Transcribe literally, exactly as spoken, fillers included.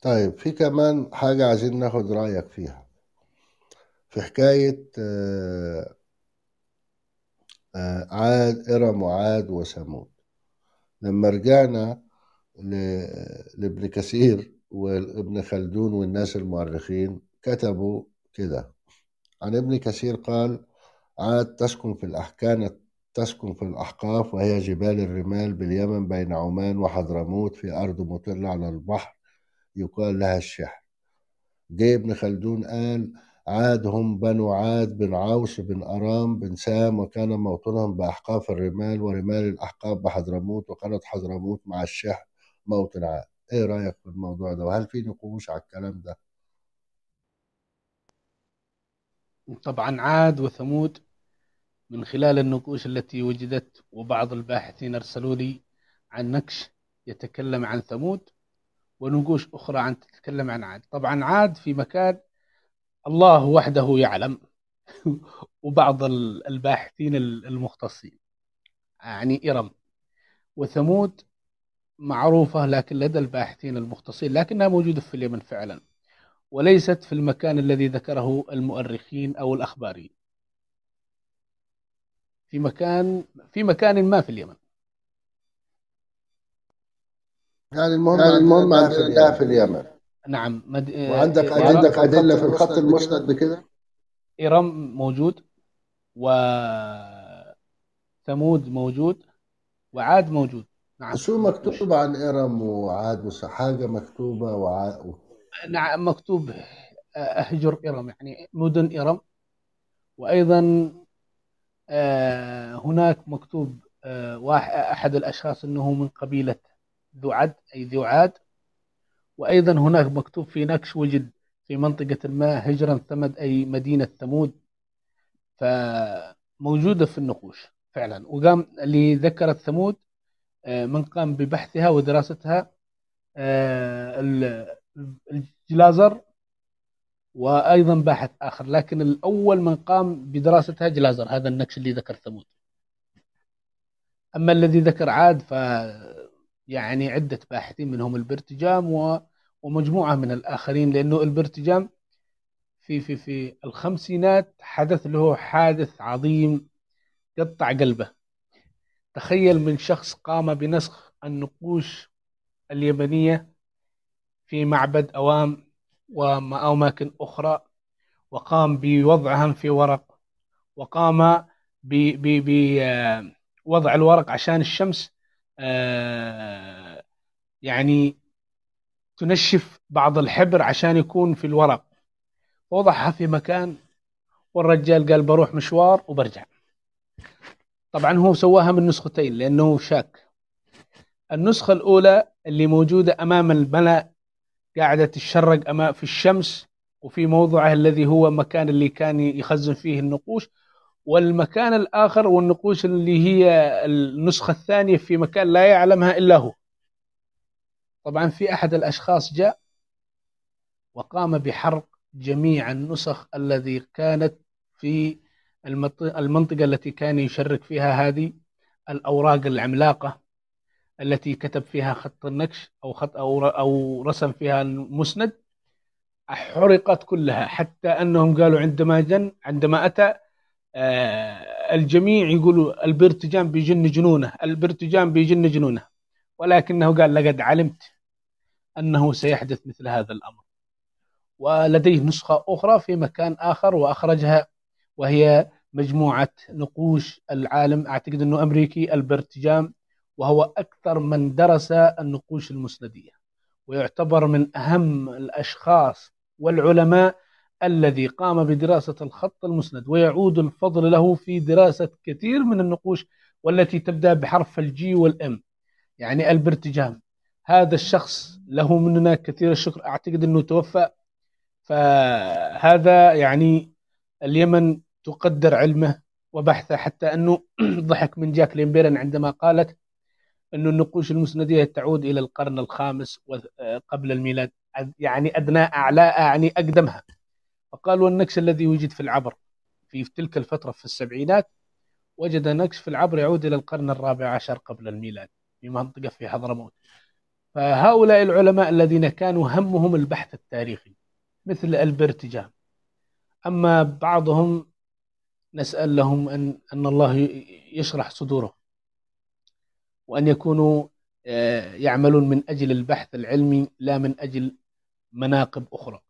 طيب في كمان حاجة عايزين ناخد رأيك فيها، في حكاية آه، آه، عاد إرم وعاد وثمود. لما رجعنا لابن كثير وابن خلدون والناس المؤرخين كتبوا كده عن ابن كثير، قال: عاد تسكن في الأحكام تسكن في الأحقاف، وهي جبال الرمال باليمن بين عمان وحضرموت، في أرض مطلة على البحر يقال لها الشحر. جه ابن خلدون قال: عاد هم بنو عاد بن عوس بن أرام بن سام، وكان موطنهم بأحقاف الرمال، ورمال الأحقاف بحضرموت، وكانت حضرموت مع الشحر موطن عاد. ايه رأيك في الموضوع ده؟ وهل في نقوش على الكلام ده؟ طبعا عاد وثمود من خلال النقوش التي وجدت، وبعض الباحثين أرسلوا لي عن نقش يتكلم عن ثمود ونقوش أخرى عن تتكلم عن عاد. طبعا عاد في مكان الله وحده يعلم وبعض الباحثين المختصين، يعني إرم. وثمود معروفة لكن لدى الباحثين المختصين، لكنها موجودة في اليمن فعلا، وليست في المكان الذي ذكره المؤرخين أو الأخباريين، في مكان في مكان ما في اليمن. يعني المهم يعني المهم عندنا في اليمن. نعم. مد... وعندك عندك أدلة في الخط المسند بكده؟ إرم موجود، وثمود موجود، وعاد موجود. نعم. شو مكتوب عن إرم وعاد وحاجة مكتوبة وعاد و... نعم مكتوب أهجر إرم، يعني مدن إرم. وأيضا هناك مكتوب أحد الأشخاص أنه من قبيلة ذو عاد، أي ذو عاد. وأيضا هناك مكتوب في نقش وجد في منطقة ما هجرا ثمد، أي مدينة ثمود، فموجودة في النقوش فعلا. وقام اللي ذكرت ثمود من قام ببحثها ودراستها الجلازر، وأيضا باحث آخر، لكن الأول من قام بدراستها جلازر، هذا النقش اللي ذكر ثمود. أما الذي ذكر عاد ف يعني عدة باحثين، منهم ألبرت جام و... ومجموعة من الآخرين، لأنه ألبرت جام في في في الخمسينات حدث له حادث عظيم قطع قلبه. تخيل، من شخص قام بنسخ النقوش اليمنية في معبد أوام وأماكن أخرى، وقام بوضعهم في ورق، وقام بوضع الورق عشان الشمس يعني تنشف بعض الحبر عشان يكون في الورق، ووضعها في مكان، والرجال قال بروح مشوار وبرجع. طبعا هو سواها من نسختين لأنه شاك. النسخة الأولى اللي موجودة أمام الملأ قاعدة تتشرق أمام في الشمس، وفي موضعه الذي هو مكان اللي كان يخزن فيه النقوش، والمكان الآخر والنقوش اللي هي النسخة الثانية في مكان لا يعلمها إلا هو. طبعا في أحد الأشخاص جاء وقام بحرق جميع النسخ التي كانت في المنطقة التي كان يشرك فيها هذه الأوراق العملاقة التي كتب فيها خط النقش أو خط أو أو رسم فيها المسند، حرقت كلها، حتى أنهم قالوا عندما جن عندما أتى آه الجميع يقولوا ألبرت جام بيجن جنونه، ألبرت جام بيجن جنونه، ولكنه قال لقد علمت أنه سيحدث مثل هذا الأمر. ولديه نسخة أخرى في مكان آخر وأخرجها، وهي مجموعة نقوش العالم، أعتقد أنه أمريكي، ألبرت جام، وهو أكثر من درس النقوش المسندية، ويعتبر من أهم الأشخاص والعلماء الذي قام بدراسة الخط المسند، ويعود الفضل له في دراسة كثير من النقوش والتي تبدأ بحرف الجي والام، يعني ألبرت جام. هذا الشخص له مننا كثير الشكر، أعتقد أنه توفى. فهذا يعني اليمن تقدر علمه وبحثه، حتى أنه ضحك من جاكليم بيران عندما قالت أن النقوش المسندية تعود إلى القرن الخامس قبل الميلاد، يعني أدنى أعلى، يعني أقدمها. فقالوا النقش الذي وجد في العبر في تلك الفترة في السبعينات، وجد نقش في العبر يعود إلى القرن الرابع عشر قبل الميلاد في منطقة في حضرموت. فهؤلاء العلماء الذين كانوا همهم البحث التاريخي مثل ألبرت جام. أما بعضهم نسأل لهم أن, أن الله يشرح صدورهم وأن يكونوا يعملون من أجل البحث العلمي لا من أجل مناقب أخرى.